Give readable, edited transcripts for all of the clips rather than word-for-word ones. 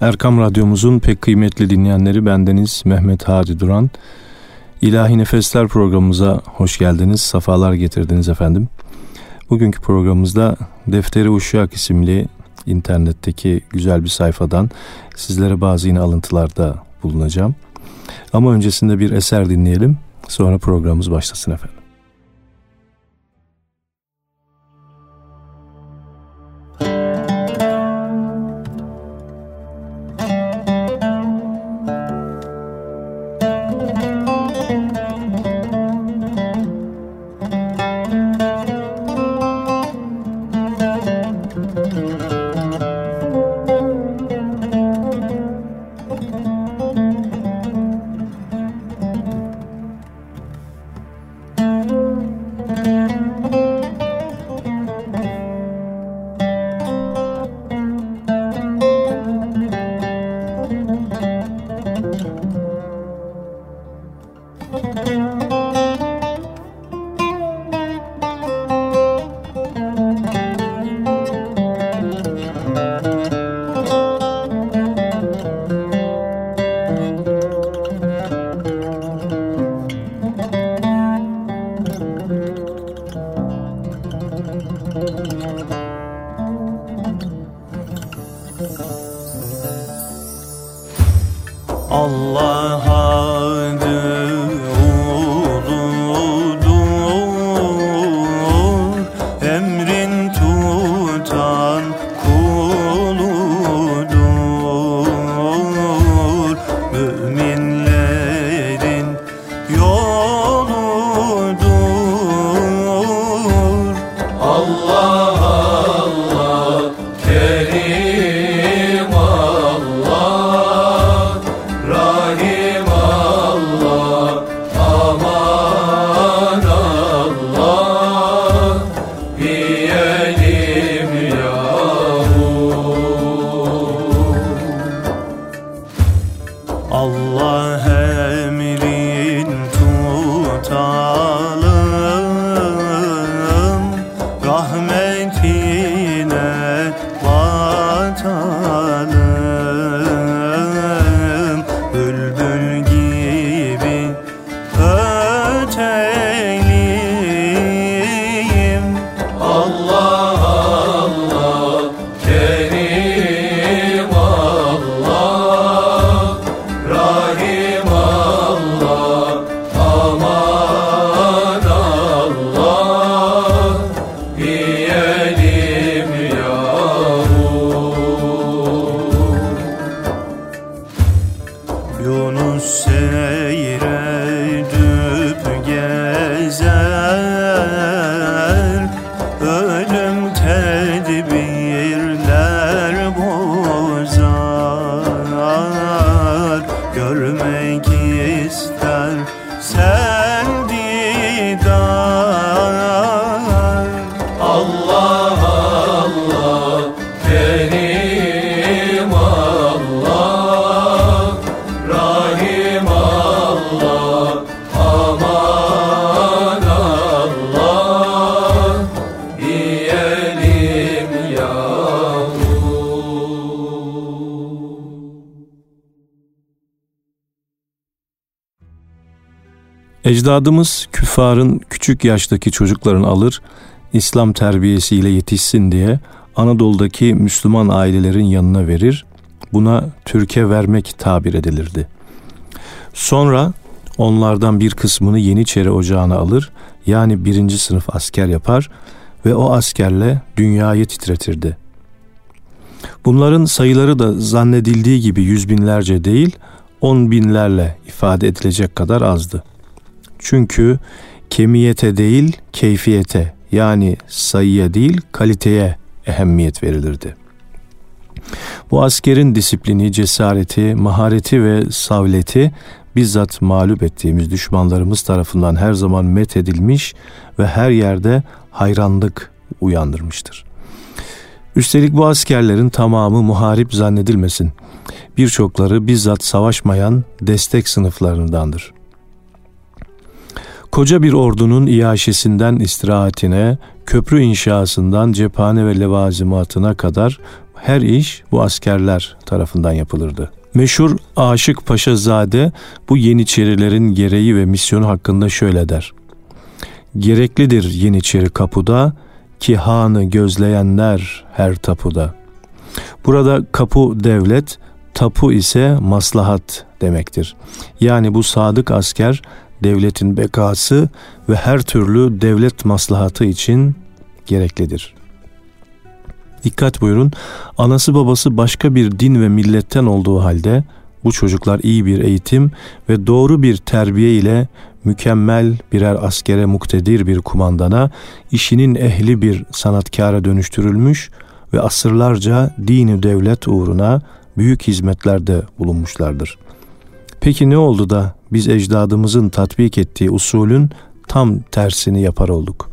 Erkam Radyomuzun pek kıymetli dinleyenleri, bendeniz Mehmet Hadi Duran. İlahi Nefesler programımıza hoş geldiniz, sefalar getirdiniz efendim. Bugünkü programımızda Defter-i Uşşak isimli internetteki güzel bir sayfadan sizlere bazı yine alıntılarda bulunacağım. Ama öncesinde bir eser dinleyelim, sonra programımız başlasın efendim. Ecdadımız küffarın küçük yaştaki çocuklarını alır, İslam terbiyesiyle yetişsin diye Anadolu'daki Müslüman ailelerin yanına verir. Buna Türke vermek tabir edilirdi. Sonra onlardan bir kısmını Yeniçeri ocağına alır, yani 1. sınıf asker yapar ve o askerle dünyayı titretirdi. Bunların sayıları da zannedildiği gibi yüz binlerce değil, 10 binlerle ifade edilecek kadar azdı. Çünkü kemiyete değil keyfiyete, yani sayıya değil kaliteye ehemmiyet verilirdi. Bu askerin disiplini, cesareti, mahareti ve savleti bizzat mağlup ettiğimiz düşmanlarımız tarafından her zaman methedilmiş ve her yerde hayranlık uyandırmıştır. Üstelik bu askerlerin tamamı muharip zannedilmesin. Birçokları bizzat savaşmayan destek sınıflarındandır. Koca bir ordunun iaşesinden istirahatine, köprü inşasından cephane ve levazimatına kadar her iş bu askerler tarafından yapılırdı. Meşhur Aşık Paşazade bu Yeniçerilerin gereği ve misyonu hakkında şöyle der: "Gereklidir Yeniçeri kapuda, kihanı gözleyenler her tapuda." Burada kapu devlet, tapu ise maslahat demektir. Yani bu sadık asker devletin bekası ve her türlü devlet maslahatı için gereklidir. Dikkat buyurun, anası babası başka bir din ve milletten olduğu halde bu çocuklar iyi bir eğitim ve doğru bir terbiye ile mükemmel birer askere, muktedir bir kumandana, işinin ehli bir sanatkâra dönüştürülmüş ve asırlarca dini devlet uğruna büyük hizmetlerde bulunmuşlardır. Peki ne oldu da biz ecdadımızın tatbik ettiği usulün tam tersini yapar olduk?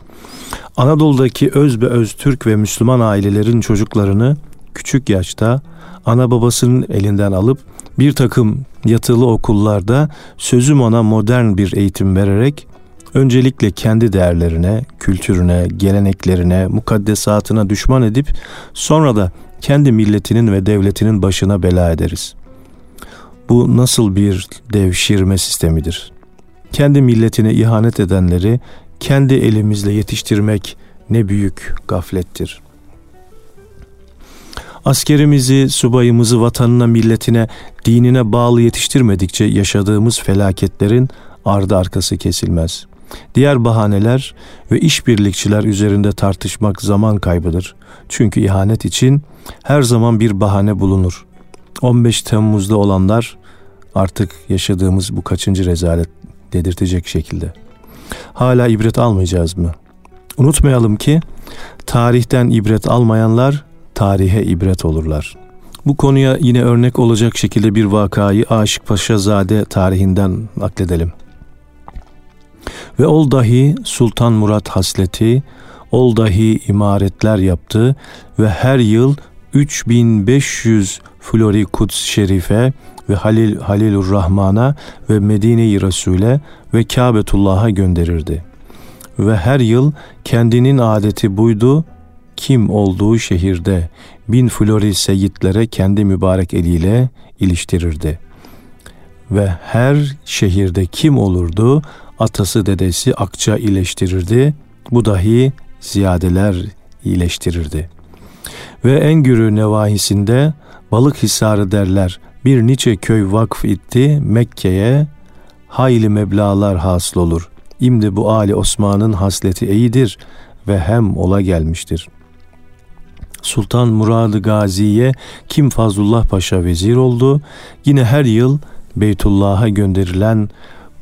Anadolu'daki özbeöz Türk ve Müslüman ailelerin çocuklarını küçük yaşta ana babasının elinden alıp bir takım yatılı okullarda sözüm ona modern bir eğitim vererek öncelikle kendi değerlerine, kültürüne, geleneklerine, mukaddesatına düşman edip sonra da kendi milletinin ve devletinin başına bela ederiz. Bu nasıl bir devşirme sistemidir? Kendi milletine ihanet edenleri kendi elimizle yetiştirmek ne büyük gaflettir. Askerimizi, subayımızı vatanına, milletine, dinine bağlı yetiştirmedikçe yaşadığımız felaketlerin ardı arkası kesilmez. Diğer bahaneler ve işbirlikçiler üzerinde tartışmak zaman kaybıdır. Çünkü ihanet için her zaman bir bahane bulunur. 15 Temmuz'da olanlar artık yaşadığımız bu kaçıncı rezalet dedirtecek şekilde. Hala ibret almayacağız mı? Unutmayalım ki tarihten ibret almayanlar tarihe ibret olurlar. Bu konuya yine örnek olacak şekilde bir vakayı Aşık Paşazade tarihinden nakledelim. Ve ol dahi Sultan Murat hasleti, ol dahi imaretler yaptı ve her yıl 3500 Flori Kuds Şerife ve Halilur Rahman'a ve Medine-i Resul'e ve Kâbetullah'a gönderirdi. Ve her yıl kendinin adeti buydu, kim olduğu şehirde 1000 flori seyyitlere kendi mübarek eliyle iliştirirdi. Ve her şehirde kim olurdu, atası dedesi akça iyileştirirdi, bu dahi ziyadeler iyileştirirdi. Ve Engürü nevahisinde Balıkhisarı derler bir nice köy vakf itti Mekke'ye, hayli meblalar hasıl olur. İmdi bu Ali Osman'ın hasleti iyidir ve hem ola gelmiştir. Sultan Murad-ı Gazi'ye kim Fazlullah Paşa vezir oldu, yine her yıl Beytullah'a gönderilen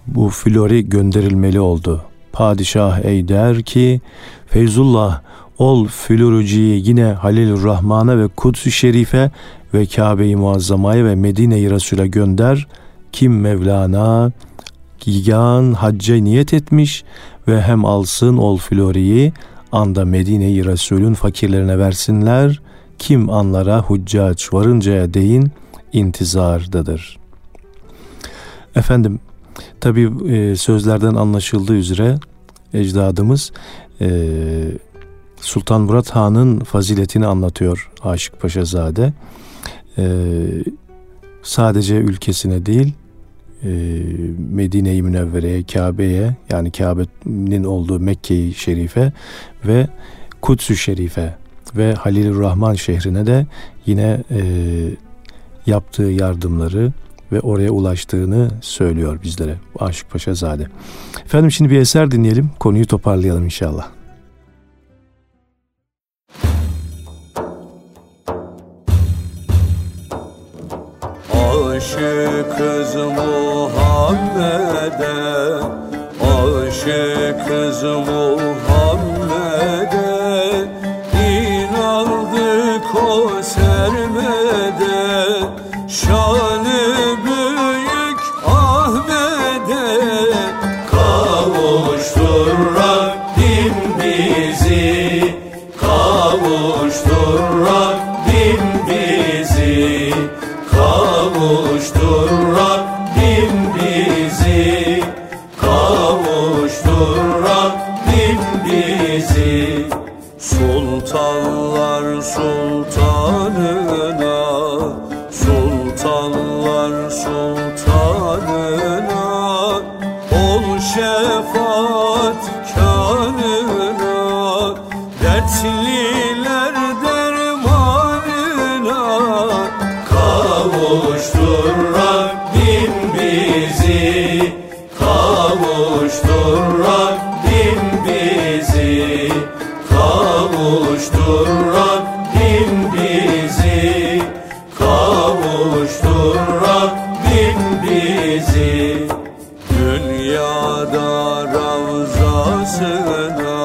bu flori gönderilmeli oldu. Padişah ey der ki Feyzullah ol Florici'yi yine Halilur Rahman'a ve Kuds-ı Şerife ve Kabe-i Muazzama'ya ve Medine-i Resul'e gönder. Kim Mevlana Gigan hacca niyet etmiş ve hem alsın ol Flori'yi anda Medine-i Resul'ün fakirlerine versinler. Kim anlara huccaç varıncaya değin intizardadır. Efendim, tabi sözlerden anlaşıldığı üzere ecdadımız Sultan Murat Han'ın faziletini anlatıyor Aşık Paşazade. Sadece ülkesine değil, Medine-i Münevvere'ye, Kabe'ye, yani Kabe'nin olduğu Mekke-i Şerife ve Kuds-ü Şerife ve Halilur Rahman şehrine de yine yaptığı yardımları ve oraya ulaştığını söylüyor bizlere Aşık Paşazade. Efendim, şimdi bir eser dinleyelim, konuyu toparlayalım inşallah. Aşıkız Muhammed'e, aşıkız Muhammed'e, inandık o sermede, şanı büyük Ahmed'e, kavuştur Rabbim bizi, kavuştur Rabbim bizi, kavuştur Rabbim bizi, kavuştur Rabbim bizi. Sultanlar sultanı Sultanlar sultanına ol şefaatkarına, dertliler dermanına kavuştur Rabbim bizi, kavuştur Rabbim bizi, kavuştur Rabbim bizi, kavuştur Rabbim bizi. Dünyada ravzasına,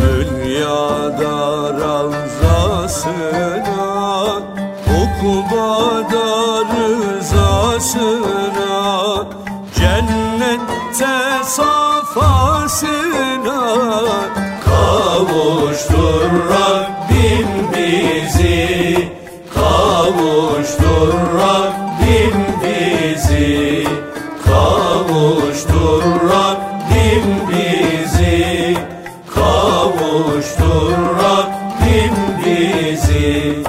dünyada ravzasına, ukbada rızasına, cennette safasına kavuştur Rabbim bizi, kavuştur Rabbim bizi, kavuştur Rabbim bizi, kavuştur Rabbim bizi.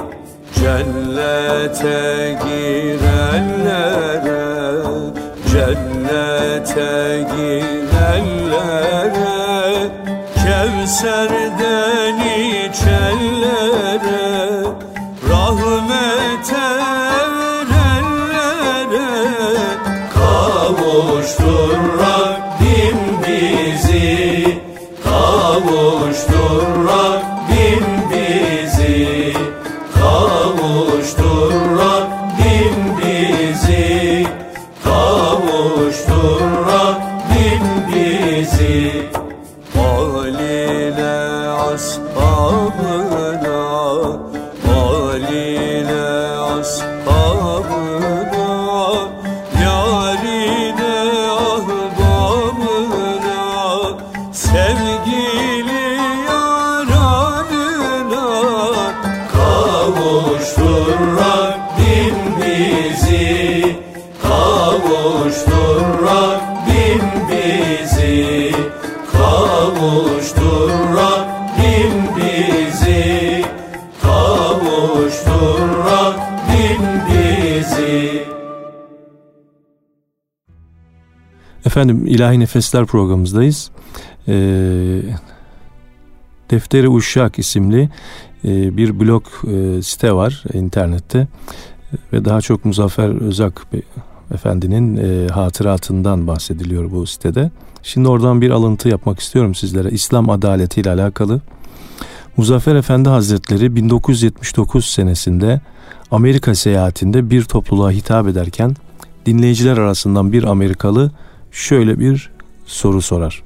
Cennete girenlere, cennete girenlere, Kevser'den içenlere, rahmete erenlere kavuştur Rabbim bizi, kavuştur Rabbim bizi, kavuştur Rabbim bizi, kavuştur Rabbim bizi. Haline ashabına, haline ashabına, yarine ahbabına, sevgili yaranına kavuştur Rabbim bizi, kavuştur Rabbim bizi, kavuştur Rabbim bizi, kavuştur Rabbim bizi. Efendim, İlahi Nefesler programımızdayız. Defter-i Uşşak isimli bir blog site var internette ve daha çok Muzaffer Özak Efendinin hatıratından bahsediliyor bu sitede. Şimdi oradan bir alıntı yapmak istiyorum sizlere. İslam adaleti ile alakalı. Muzaffer Efendi Hazretleri 1979 senesinde Amerika seyahatinde bir topluluğa hitap ederken dinleyiciler arasından bir Amerikalı şöyle bir soru sorar.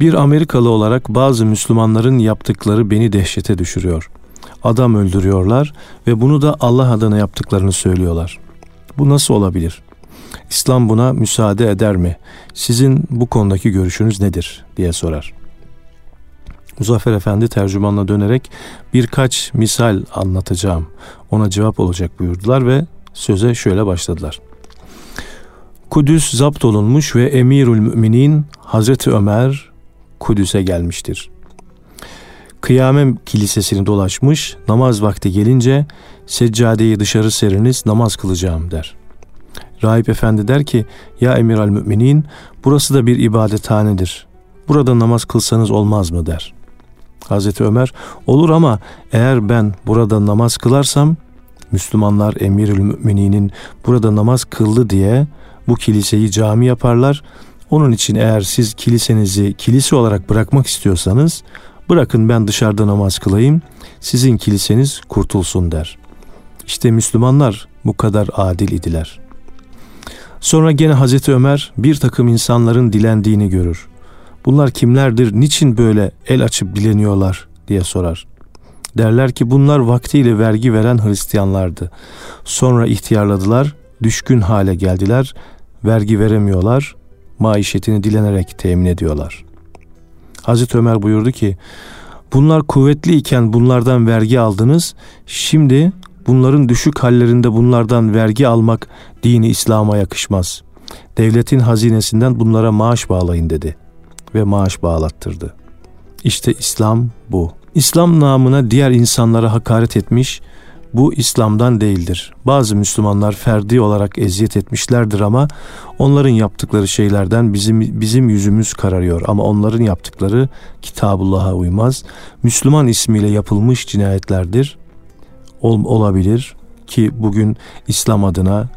Bir Amerikalı olarak bazı Müslümanların yaptıkları beni dehşete düşürüyor. Adam öldürüyorlar ve bunu da Allah adına yaptıklarını söylüyorlar. Bu nasıl olabilir? İslam buna müsaade eder mi? Sizin bu konudaki görüşünüz nedir? diye sorar. Muzaffer Efendi tercümanla dönerek birkaç misal anlatacağım, ona cevap olacak buyurdular ve söze şöyle başladılar. Kudüs zapt olunmuş ve Emirül Müminin Hazreti Ömer Kudüs'e gelmiştir. Kıyamem kilisesini dolaşmış, namaz vakti gelince seccadeyi dışarı seriniz, namaz kılacağım der. Rahip Efendi der ki, ya Emirül Müminin, burası da bir ibadethanedir. Burada namaz kılsanız olmaz mı der. Hazreti Ömer, olur ama eğer ben burada namaz kılarsam Müslümanlar Emirül Mümininin burada namaz kıldı diye bu kiliseyi cami yaparlar. Onun için eğer siz kilisenizi kilise olarak bırakmak istiyorsanız bırakın, ben dışarıda namaz kılayım, sizin kiliseniz kurtulsun der. İşte Müslümanlar bu kadar adil idiler. Sonra gene Hazreti Ömer bir takım insanların dilendiğini görür. Bunlar kimlerdir, niçin böyle el açıp dileniyorlar diye sorar. Derler ki bunlar vaktiyle vergi veren Hristiyanlardı. Sonra ihtiyarladılar, düşkün hale geldiler, vergi veremiyorlar, maişetini dilenerek temin ediyorlar. Hazreti Ömer buyurdu ki, bunlar kuvvetliyken bunlardan vergi aldınız, şimdi bunların düşük hallerinde bunlardan vergi almak dini İslam'a yakışmaz. Devletin hazinesinden bunlara maaş bağlayın dedi ve maaş bağlattırdı. İşte İslam bu. İslam namına diğer insanlara hakaret etmiş, Bu İslam'dan değildir. Bazı Müslümanlar ferdi olarak eziyet etmişlerdir ama onların yaptıkları şeylerden bizim yüzümüz kararıyor. Ama onların yaptıkları Kitabullah'a uymaz. Müslüman ismiyle yapılmış cinayetlerdir. Olabilir ki bugün İslam adına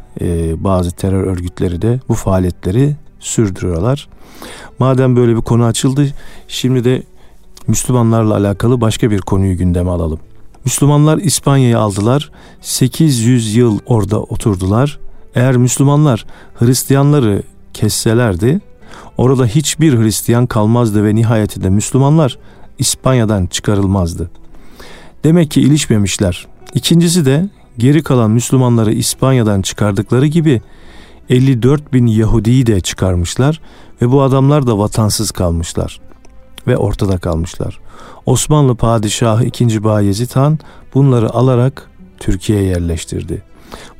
bazı terör örgütleri de bu faaliyetleri sürdürüyorlar. Madem böyle bir konu açıldı, şimdi de Müslümanlarla alakalı başka bir konuyu gündeme alalım. Müslümanlar İspanya'yı aldılar, 800 yıl orada oturdular. Eğer Müslümanlar Hristiyanları kesselerdi, orada hiçbir Hristiyan kalmazdı ve nihayetinde Müslümanlar İspanya'dan çıkarılmazdı. Demek ki ilişmemişler. İkincisi de geri kalan Müslümanları İspanya'dan çıkardıkları gibi 54 bin Yahudi'yi de çıkarmışlar ve bu adamlar da vatansız kalmışlar ve ortada kalmışlar. Osmanlı Padişahı 2. Bayezid Han bunları alarak Türkiye'ye yerleştirdi.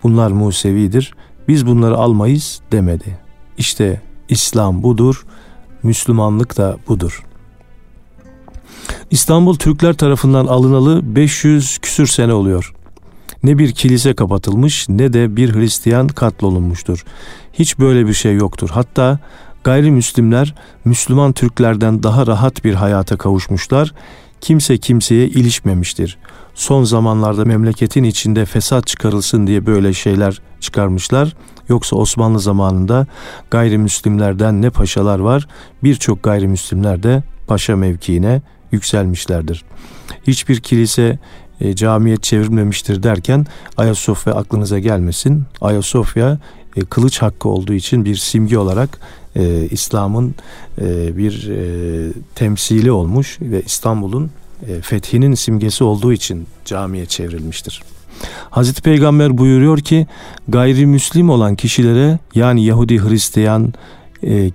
Bunlar Musevidir, biz bunları almayız demedi. İşte İslam budur, Müslümanlık da budur. İstanbul Türkler tarafından alınalı 500 küsür sene oluyor. Ne bir kilise kapatılmış ne de bir Hristiyan katlolunmuştur. Hiç böyle bir şey yoktur. Hatta gayrimüslimler Müslüman Türklerden daha rahat bir hayata kavuşmuşlar. Kimse kimseye ilişmemiştir. Son zamanlarda memleketin içinde fesat çıkarılsın diye böyle şeyler çıkarmışlar. Yoksa Osmanlı zamanında gayrimüslimlerden ne paşalar var, birçok gayrimüslimler de paşa mevkiine yükselmişlerdir. Hiçbir kilise camiye çevrilmemiştir derken Ayasofya aklınıza gelmesin. Ayasofya kılıç hakkı olduğu için bir simge olarak İslam'ın bir temsili olmuş ve İstanbul'un fethinin simgesi olduğu için camiye çevrilmiştir. Hazreti Peygamber buyuruyor ki gayrimüslim olan kişilere, yani Yahudi, Hristiyan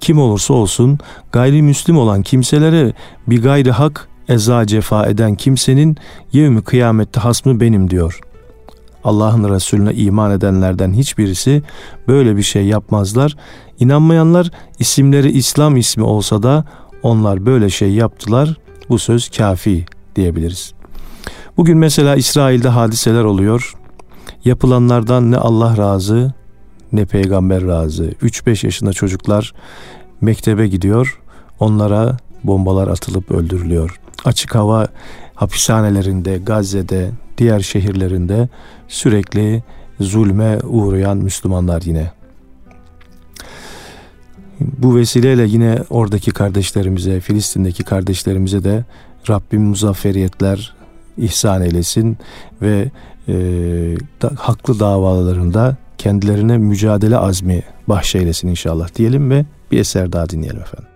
kim olursa olsun, gayrimüslim olan kimselere bir gayri hak eza cefa eden kimsenin yevmi kıyamette hasmı benim diyor. Allah'ın Resulüne iman edenlerden hiçbirisi böyle bir şey yapmazlar. İnanmayanlar isimleri İslam ismi olsa da onlar böyle şey yaptılar. Bu söz kafi diyebiliriz. Bugün mesela İsrail'de hadiseler oluyor. Yapılanlardan ne Allah razı ne peygamber razı. 3-5 yaşında çocuklar mektebe gidiyor. Onlara bombalar atılıp öldürülüyor. Açık hava hapishanelerinde, Gazze'de, diğer şehirlerinde sürekli zulme uğrayan Müslümanlar yine. Bu vesileyle yine oradaki kardeşlerimize, Filistin'deki kardeşlerimize de Rabbim muzafferiyetler ihsan eylesin ve haklı davalarında kendilerine mücadele azmi bahşeylesin inşallah diyelim ve bir eser daha dinleyelim efendim.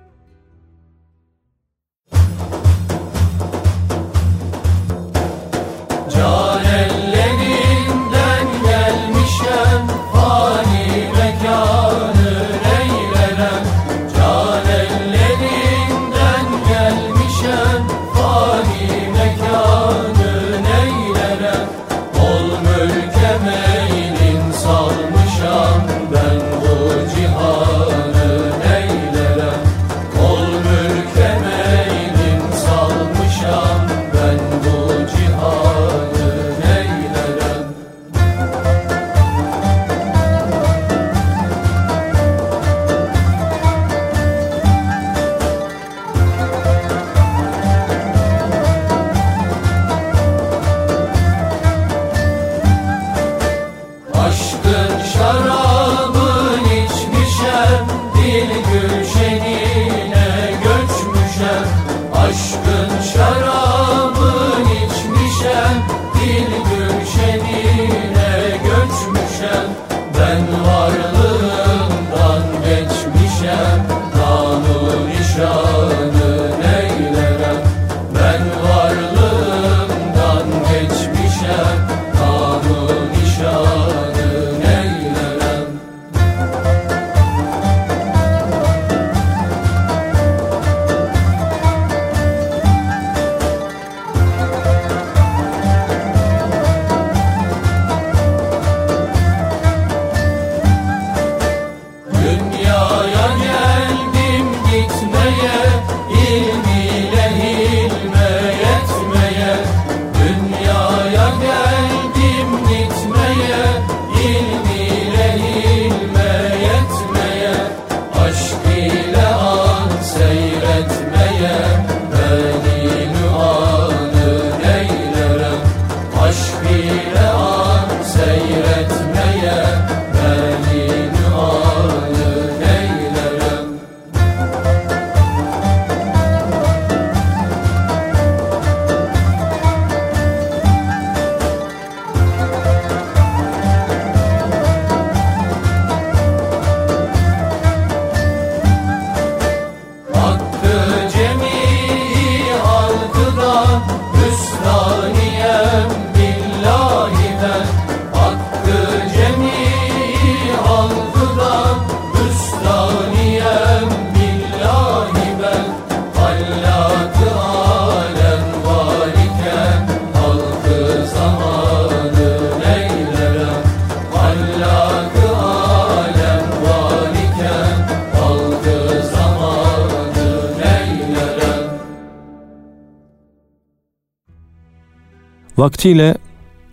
Vaktiyle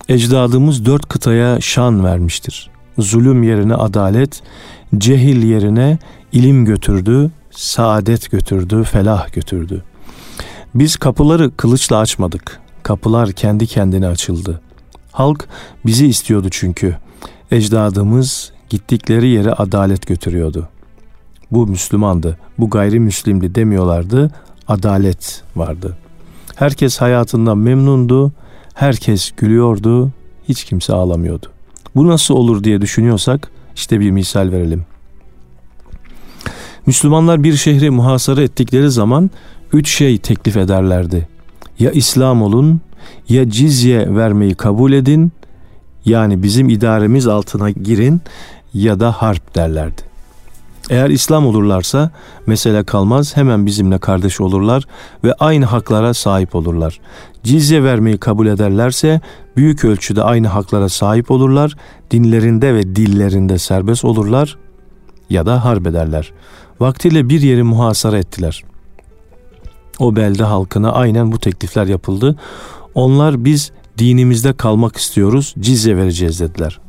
ecdadımız dört kıtaya şan vermiştir. Zulüm yerine adalet, cehil yerine ilim götürdü, saadet götürdü, felah götürdü. Biz kapıları kılıçla açmadık. Kapılar kendi kendine açıldı. Halk bizi istiyordu çünkü. Ecdadımız gittikleri yere adalet götürüyordu. Bu Müslümandı, bu gayrimüslimdi demiyorlardı. Adalet vardı. Herkes hayatından memnundu. Herkes gülüyordu. Hiç kimse ağlamıyordu. Bu nasıl olur diye düşünüyorsak işte bir misal verelim. Müslümanlar bir şehri muhasara ettikleri zaman 3 şey teklif ederlerdi. Ya İslam olun, ya cizye vermeyi kabul edin, yani bizim idaremiz altına girin, ya da harp derlerdi. Eğer İslam olurlarsa mesele kalmaz, hemen bizimle kardeş olurlar ve aynı haklara sahip olurlar. Cizye vermeyi kabul ederlerse büyük ölçüde aynı haklara sahip olurlar, dinlerinde ve dillerinde serbest olurlar ya da harp ederler. Vaktiyle bir yeri muhasara ettiler. O belde halkına aynen bu teklifler yapıldı. Onlar biz dinimizde kalmak istiyoruz, cizye vereceğiz dediler.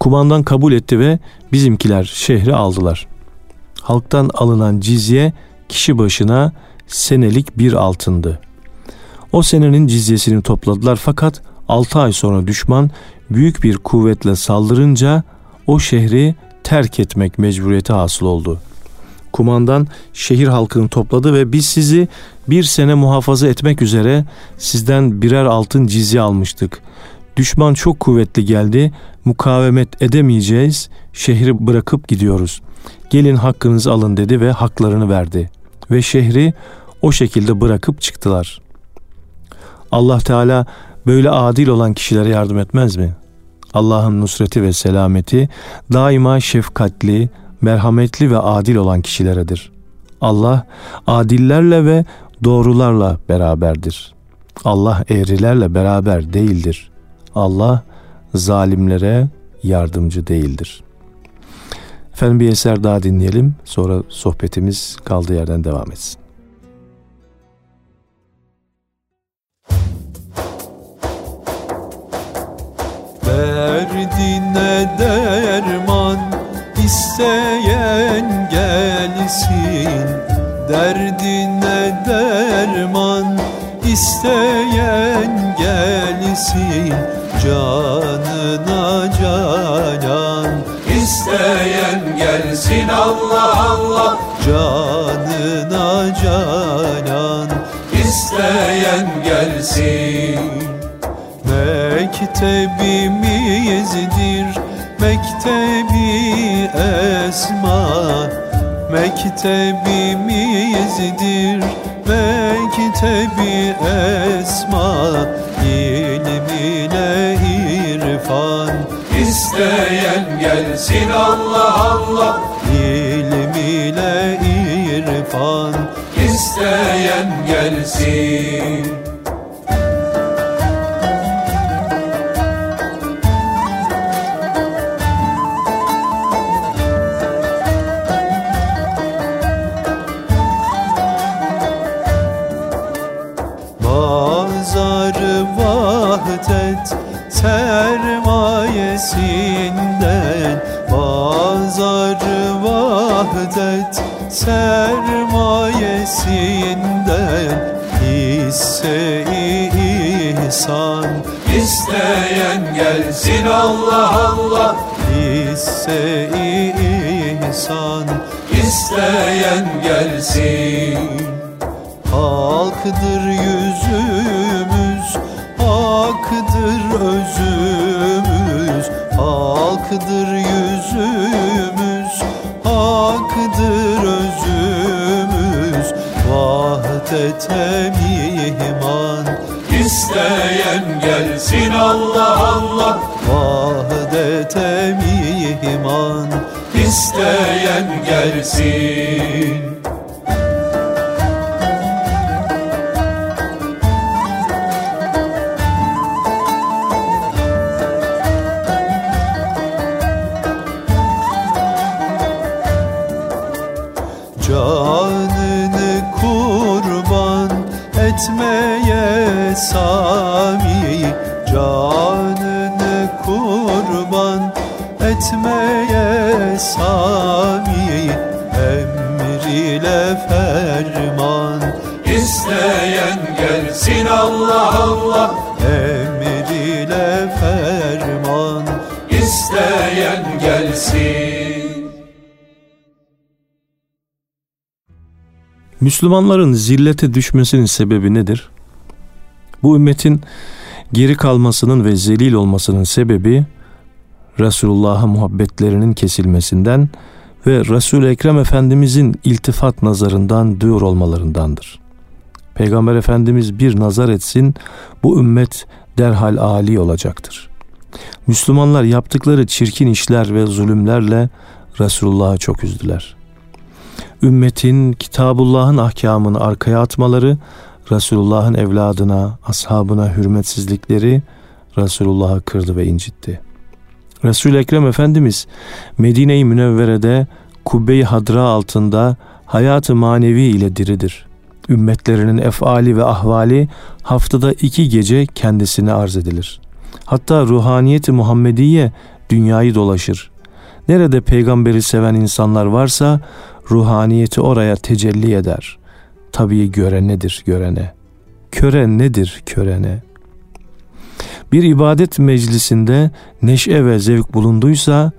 Kumandan kabul etti ve bizimkiler şehri aldılar. Halktan alınan cizye kişi başına senelik bir altındı. O senenin cizyesini topladılar fakat 6 ay sonra düşman büyük bir kuvvetle saldırınca o şehri terk etmek mecburiyeti hasıl oldu. Kumandan şehir halkını topladı ve biz sizi bir sene muhafaza etmek üzere sizden birer altın cizye almıştık. Düşman çok kuvvetli geldi, mukavemet edemeyeceğiz, şehri bırakıp gidiyoruz. Gelin hakkınızı alın dedi ve haklarını verdi. Ve şehri o şekilde bırakıp çıktılar. Allah Teala böyle adil olan kişilere yardım etmez mi? Allah'ın nusreti ve selameti daima şefkatli, merhametli ve adil olan kişileredir. Allah adillerle ve doğrularla beraberdir. Allah eğrilerle beraber değildir. Allah zalimlere yardımcı değildir. Efendim bir eser daha dinleyelim. Sonra sohbetimiz kaldığı yerden devam etsin. Derdine derman isteyen gelsin, derdine derman isteyen gelsin, canına canan isteyen gelsin, Allah Allah, canına canan isteyen gelsin. Mektebimizdir mektebi esma, mektebimizdir mektebi esma, ilmine irfan isteyen gelsin, Allah Allah, ilmine irfan isteyen gelsin. Sermayesinden pazarı vahdet sermayesinden, hisse-i ihsan isteyen gelsin, Allah Allah, hisse-i ihsan isteyen gelsin. Halktır yüzümüz, halktır özümüz, halktır yüzümüz, halktır özümüz, vahdete mihman isteyen gelsin, Allah Allah, vahdete mihman isteyen gelsin. Etmeye sağ etmeye sami, emr ile ferman. İsteyen gelsin Allah Allah, emr ile ferman. İsteyen gelsin. Müslümanların zillete düşmesinin sebebi nedir? Bu ümmetin geri kalmasının ve zelil olmasının sebebi Resulullah'a muhabbetlerinin kesilmesinden ve Resul-i Ekrem Efendimizin iltifat nazarından duyur olmalarındandır. Peygamber Efendimiz bir nazar etsin, bu ümmet derhal âli olacaktır. Müslümanlar yaptıkları çirkin işler ve zulümlerle Resulullah'a çok üzdüler. Ümmetin Kitabullah'ın ahkamını arkaya atmaları, Resulullah'ın evladına, ashabına hürmetsizlikleri Resulullah'ı kırdı ve incitti. Resul-i Ekrem Efendimiz Medine-i Münevvere'de Kubbe-i Hadra altında hayat-ı manevi ile diridir. Ümmetlerinin efali ve ahvali haftada 2 gece kendisine arz edilir. Hatta ruhaniyet-i Muhammediye dünyayı dolaşır. Nerede peygamberi seven insanlar varsa ruhaniyeti oraya tecelli eder. Tabii gören nedir görene? Köre nedir körene? Bir ibadet meclisinde neşe ve zevk bulunduysa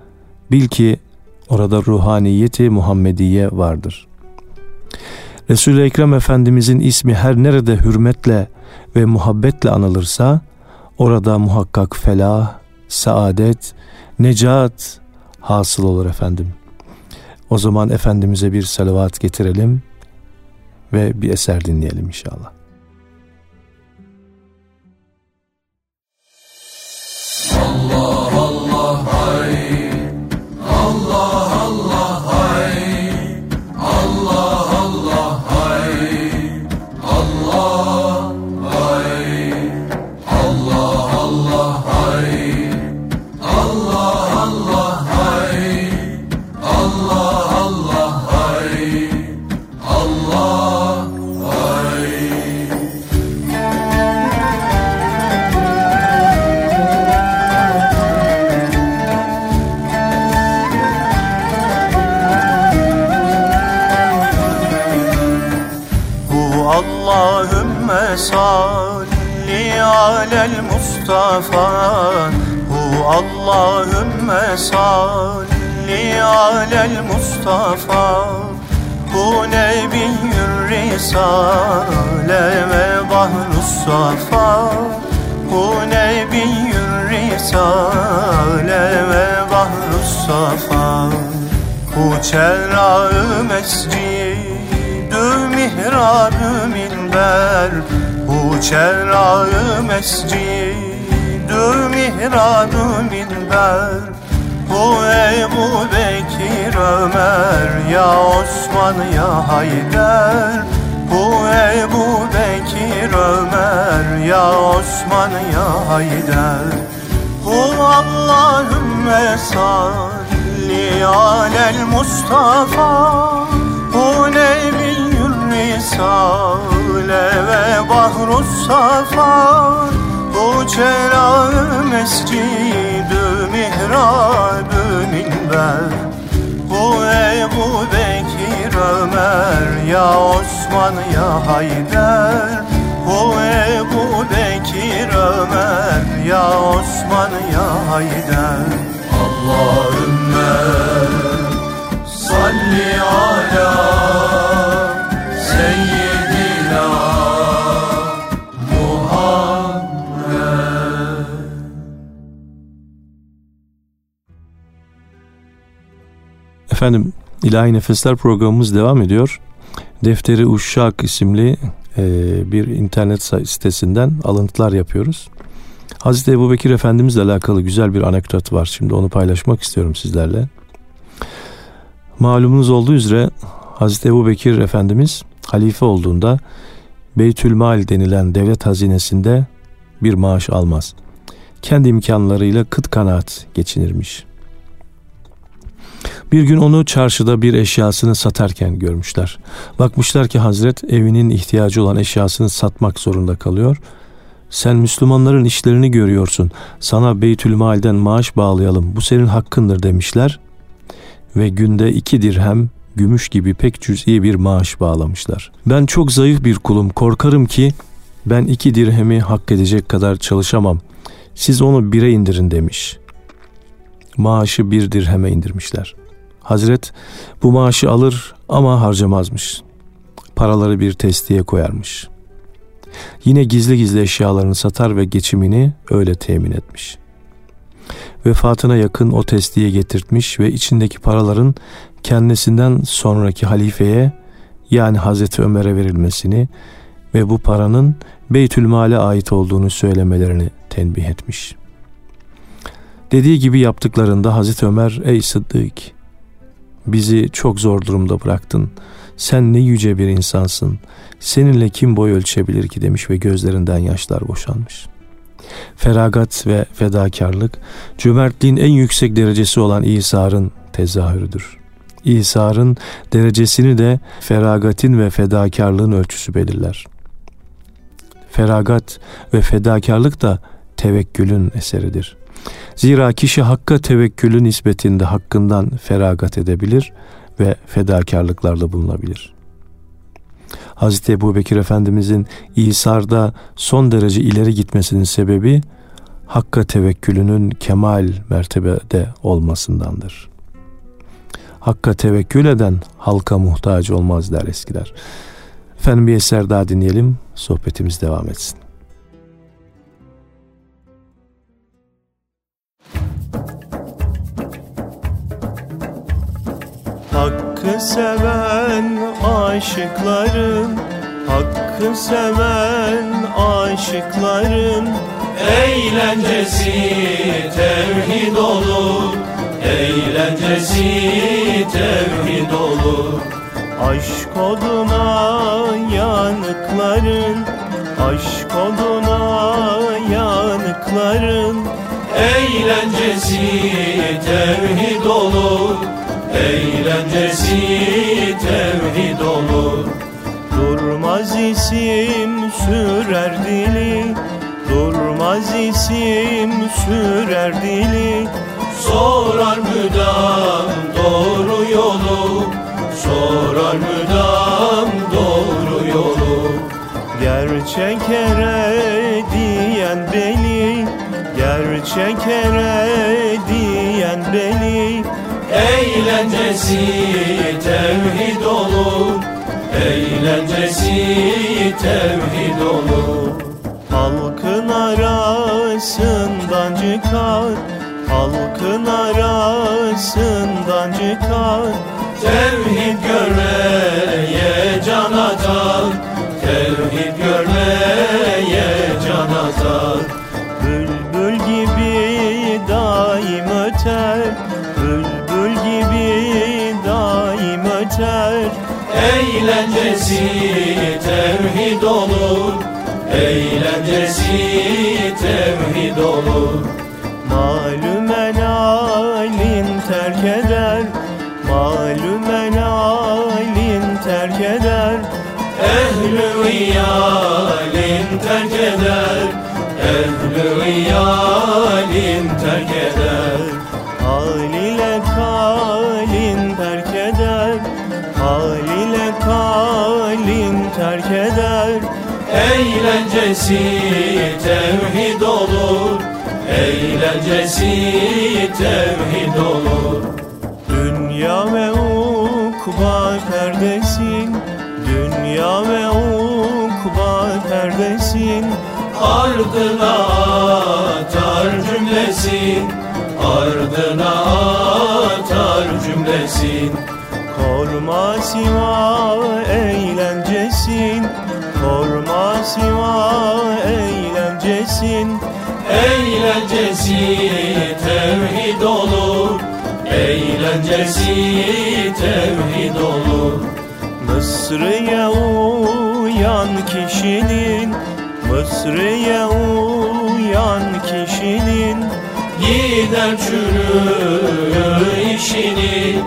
bil ki orada ruhaniyeti Muhammediye vardır. Resul-i Ekrem Efendimizin ismi her nerede hürmetle ve muhabbetle anılırsa orada muhakkak felah, saadet, necat hasıl olur efendim. O zaman Efendimiz'e bir salavat getirelim ve bir eser dinleyelim inşallah. Allah Allah hay, Allah Allah hay, Allah Allah hay, Allah hay, Allah Allah hay, Allah Allah hay, Allah Allah hay, Allah. Salli alel Mustafa, hu Allahümme salli alel Mustafa, hu nebiyyür risale ve bahrus safa, hu nebiyyür risale ve bahrus safa, hu çerra-ı mescidü mihrab-ü minber, hu çerra-ı mescidü mihrab-ı minber, hu Ebu Bekir Ömer ya Osman ya Haydar, hu Ebu Bekir Ömer ya Osman ya Haydar, hu Allahümme salli alel Mustafa, hu nebiyyül risale ve bahrus safa, hu çerra-ı mescidü mihrab-ı minber, hu Ebu Bekir Ömer ya Osman ya Haydar, hu Ebu Bekir Ömer ya Osman ya Haydar. Allahümme salli ala seyyidina Muhammed. Efendim, İlahi Nefesler programımız devam ediyor. Defter-i Uşşak isimli bir internet sitesinden alıntılar yapıyoruz. Hazreti Ebubekir Efendimiz'le alakalı güzel bir anekdot var. Şimdi onu paylaşmak istiyorum sizlerle. Malumunuz olduğu üzere Hazreti Ebubekir Efendimiz halife olduğunda Beytülmal denilen devlet hazinesinde bir maaş almaz. Kendi imkanlarıyla kıt kanaat geçinirmiş. Bir gün onu çarşıda bir eşyasını satarken görmüşler. Bakmışlar ki Hazret evinin ihtiyacı olan eşyasını satmak zorunda kalıyor Sen Müslümanların işlerini görüyorsun. Sana Beytülmal'den maaş bağlayalım. Bu senin hakkındır demişler. Ve günde 2 dirhem gümüş gibi pek cüz'i bir maaş bağlamışlar. Ben çok zayıf bir kulum. Korkarım ki ben 2 dirhemi hak edecek kadar çalışamam. Siz onu 1'e indirin demiş. Maaşı 1 dirheme indirmişler. Hazret bu maaşı alır ama harcamazmış. Paraları bir testiye koyarmış. Yine gizli gizli eşyalarını satar ve geçimini öyle temin etmiş. Vefatına yakın o testiye getirtmiş ve içindeki paraların kendisinden sonraki halifeye, yani Hazreti Ömer'e verilmesini ve bu paranın Beytülmal'e ait olduğunu söylemelerini tenbih etmiş. Dediği gibi yaptıklarında Hazreti Ömer, "Ey Sıddık, bizi çok zor durumda bıraktın. Sen ne yüce bir insansın. Seninle kim boy ölçebilir ki?" demiş ve gözlerinden yaşlar boşanmış. Feragat ve fedakarlık, cömertliğin en yüksek derecesi olan İsar'ın tezahürüdür. İsar'ın derecesini de feragatin ve fedakarlığın ölçüsü belirler. Feragat ve fedakarlık da tevekkülün eseridir. Zira kişi hakka tevekkülün nispetinde hakkından feragat edebilir ve fedakarlıklarla bulunabilir. Hazreti Ebubekir Efendimizin İsar'da son derece ileri gitmesinin sebebi hakka tevekkülünün kemal mertebede olmasındandır. Hakka tevekkül eden halka muhtaç olmaz der eskiler. Efendim, bir eser daha dinleyelim, sohbetimiz devam etsin. Hakkı seven aşıkların, hakkı seven aşıkların eğlencesi tevhid olur, eğlencesi tevhid olur. Aşk oduna yanıkların, aşk oduna yanıkların eğlencesi tevhid olur, eğlencesi tevhid olur. Durmaz isim sürer dili, durmaz isim sürer dili. Sorar müdam doğru yolu, sorar müdam doğru yolu. Gerçek ere diyen beni, gerçek ere diyen beni eğlencesi tevhid olur, eğlencesi tevhid olur. Halkın arasından çıkar, halkın arasından çıkar tevhid görmeye can atar, tevhid görmeye can atar. Bülbül gibi daim öter, bülbül gibi daim öter eğlencesi tevhid olur, eğlencesi tevhid olur. Malum enalin terk eder, malum enalin terk eder ehl-i riyalin terk eder, ehl-i riyalin terk eder. Hal ile kalin terk eder, hal ile kalin terk eder eğlencesi tevhid olur, eğlencesi tevhid olur. Dünya ve ukba perdesin, dünya ve ukba perdesin ardına atar cümlesin, ardına atar cümlesin. Korma siva eğlencesin, korma siva eğlencesin eğlencesi tevhid olur, eğlencesi tevhid olur. Mısriye uyan kişinin, Mısriye uyan kişinin gider çürüğü işinin,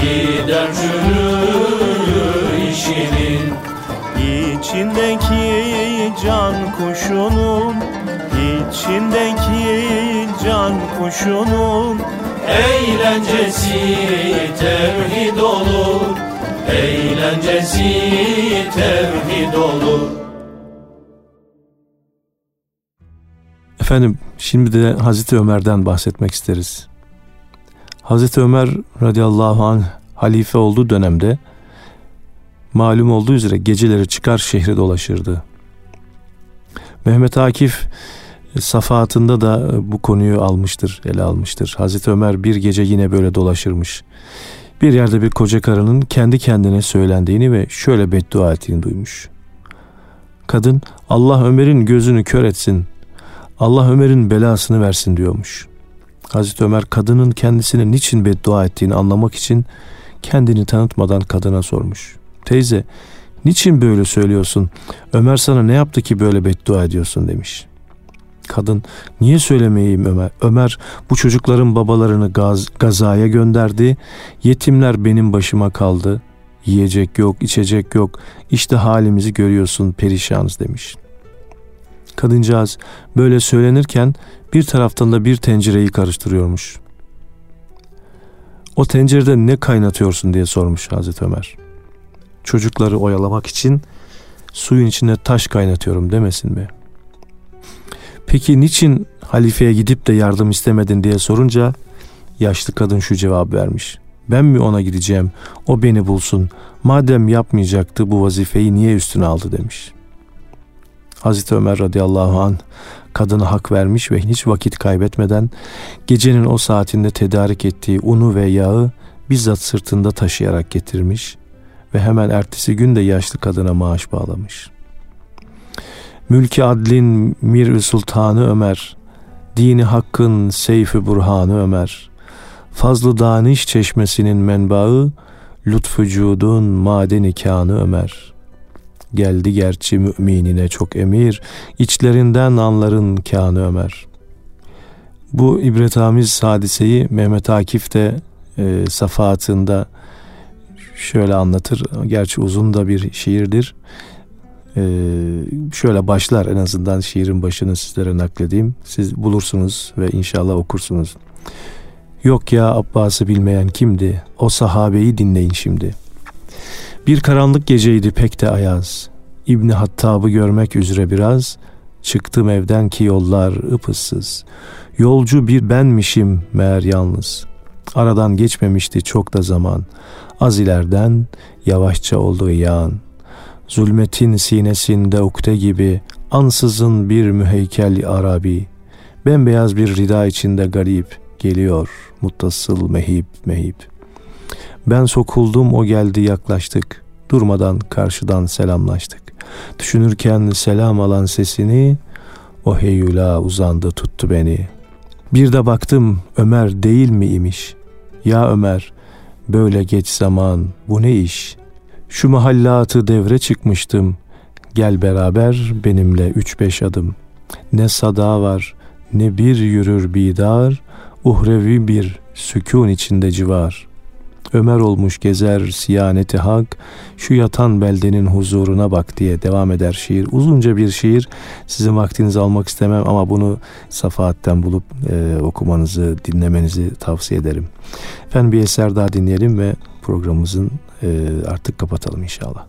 gider çürüğü işinin. İçindeki can kuşunun, içindeki can kuşunun eğlencesi tevhid olur, eğlencesi tevhid olur. Efendim, şimdi de Hazreti Ömer'den bahsetmek isteriz. Hazreti Ömer radıyallahu anh halife olduğu dönemde malum olduğu üzere geceleri çıkar şehri dolaşırdı. Mehmet Akif safahatında da bu konuyu ele almıştır. Hazreti Ömer bir gece yine böyle dolaşırmış. Bir yerde bir koca karının kendi kendine söylendiğini ve şöyle beddua ettiğini duymuş. Kadın, Allah Ömer'in gözünü kör etsin, Allah Ömer'in belasını versin diyormuş. Hazreti Ömer kadının kendisine niçin beddua ettiğini anlamak için kendini tanıtmadan kadına sormuş. Teyze, niçin böyle söylüyorsun? Ömer sana ne yaptı ki böyle beddua ediyorsun demiş. Kadın, niye söylemeyeyim Ömer? Ömer bu çocukların babalarını gazaya gönderdi. Yetimler benim başıma kaldı. Yiyecek yok, içecek yok. İşte halimizi görüyorsun, perişanız demiş. Kadıncağız böyle söylenirken bir taraftan da bir tencereyi karıştırıyormuş. O tencerede ne kaynatıyorsun diye sormuş Hazreti Ömer. Çocukları oyalamak için suyun içine taş kaynatıyorum demesin mi? Peki niçin halifeye gidip de yardım istemedin diye sorunca yaşlı kadın şu cevap vermiş. Ben mi ona gideceğim? O beni bulsun. Madem yapmayacaktı bu vazifeyi niye üstüne aldı demiş. Hazreti Ömer radıyallahu anh kadına hak vermiş ve hiç vakit kaybetmeden gecenin o saatinde tedarik ettiği unu ve yağı bizzat sırtında taşıyarak getirmiş ve hemen ertesi gün de yaşlı kadına maaş bağlamış. Mülki adlin mir-i sultanı Ömer, dini hakkın seyfi burhanı Ömer, fazlı daniş çeşmesinin menbaı, lütfu cudun madeni kânı Ömer. Geldi gerçi müminine çok emir, içlerinden anların kânı Ömer. Bu ibretamiz hadiseyi Mehmet Akif de safahatında şöyle anlatır. Gerçi uzun da bir şiirdir. Şöyle başlar, en azından şiirin başını sizlere nakledeyim. Siz bulursunuz ve inşallah okursunuz. Yok ya Abbas'ı bilmeyen kimdi? O sahabeyi dinleyin şimdi. Bir karanlık geceydi pek de ayaz. İbni Hattab'ı görmek üzere biraz. Çıktım evden ki yollar ıpıssız. Yolcu bir benmişim meğer yalnız. Aradan geçmemişti çok da zaman. Az ilerden yavaşça oldu yağan. Zulmetin sinesinde ukde gibi ansızın bir müheykel arabi, bembeyaz bir rida içinde garip geliyor muttasıl mehip mehip. Ben sokuldum, o geldi, yaklaştık, durmadan karşıdan selamlaştık. Düşünürken selam alan sesini o heyula uzandı tuttu beni. Bir de baktım Ömer değil mi imiş? Ya Ömer, böyle geç zaman bu ne iş? Şu mahallatı devre çıkmıştım. Gel beraber benimle 3-5 adım. Ne sada var, ne bir yürür bidar. Uhrevi bir sükun içinde civar. Ömer olmuş gezer siyaneti hak. Şu yatan beldenin huzuruna bak diye devam eder şiir. Uzunca bir şiir. Sizin vaktinizi almak istemem ama bunu safahatten bulup okumanızı, dinlemenizi tavsiye ederim. Efendim, bir eser daha dinleyelim ve programımızın artık kapatalım inşallah.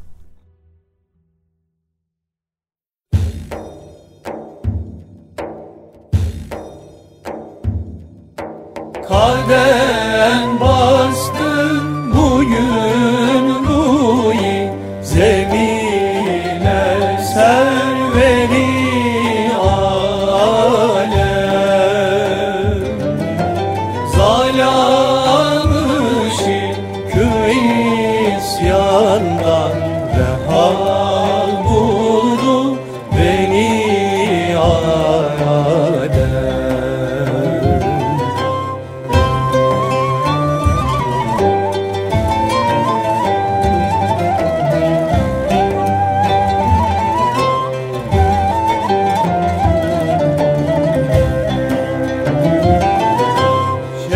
Kalben bastı bugün ruhi zemine serveri alem zalamışı köyü yandan reha buldu beni aradan.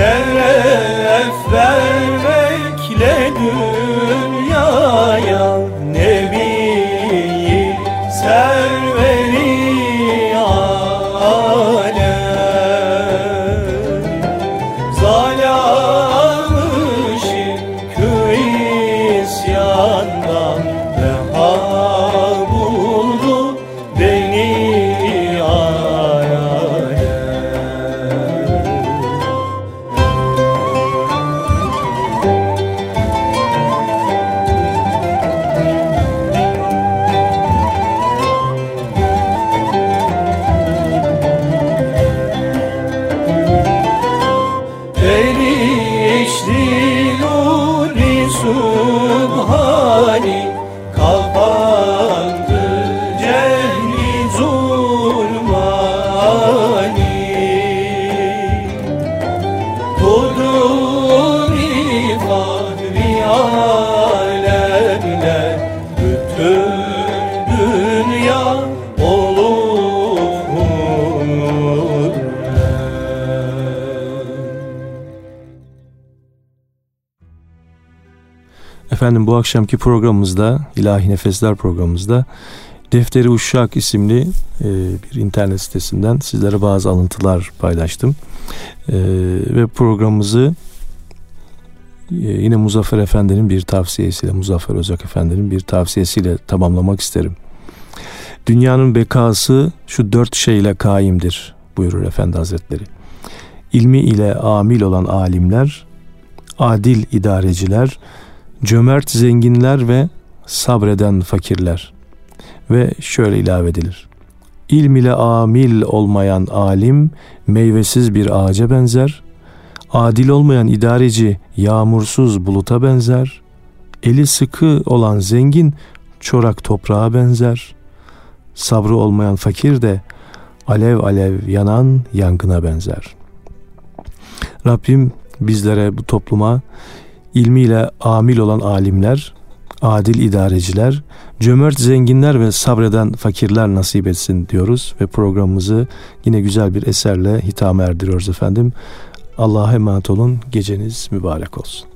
Şeref Mecnun-i Subhani kapandı cehli zulmani. Kudum-i fahri alemle bütün dünya Efendim, bu akşamki programımızda, İlahi Nefesler programımızda Defter-i Uşşak isimli bir internet sitesinden sizlere bazı alıntılar paylaştım. Ve programımızı yine Muzaffer Efendi'nin bir tavsiyesiyle, Muzaffer Özak Efendi'nin bir tavsiyesiyle tamamlamak isterim. Dünyanın bekası şu dört şeyle kaimdir buyurur Efendi Hazretleri. İlmi ile amil olan alimler, adil idareciler, cömert zenginler ve sabreden fakirler. Ve şöyle ilave edilir: İlm ile amil olmayan alim meyvesiz bir ağaca benzer. Adil olmayan idareci yağmursuz buluta benzer. Eli sıkı olan zengin çorak toprağa benzer. Sabrı olmayan fakir de alev alev yanan yangına benzer. Rabbim bizlere, bu topluma İlmiyle amil olan alimler, adil idareciler, cömert zenginler ve sabreden fakirler nasip etsin diyoruz ve programımızı yine güzel bir eserle hitama erdiriyoruz efendim. Allah'a emanet olun, geceniz mübarek olsun.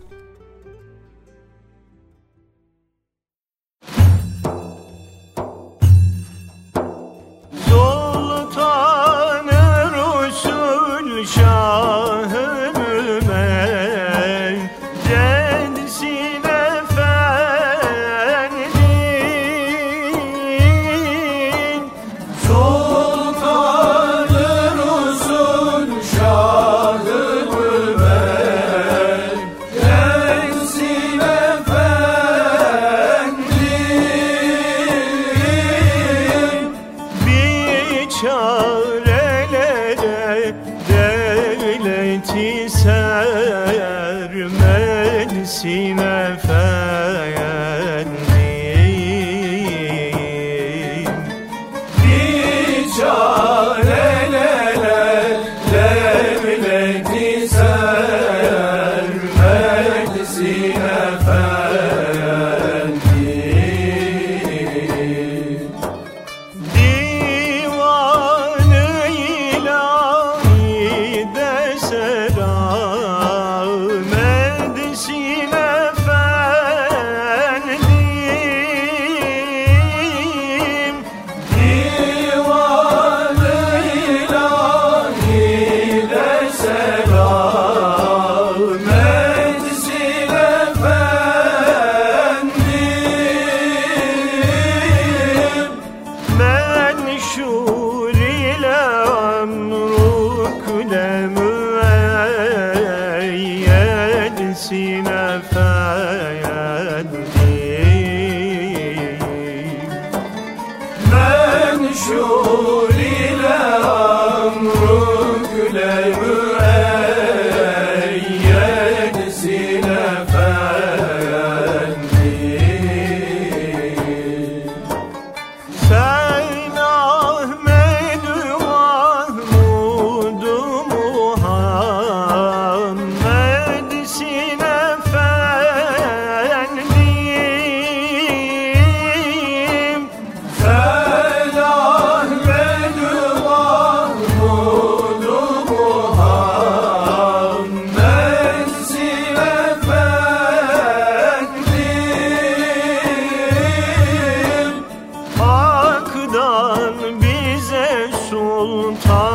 Bize sultan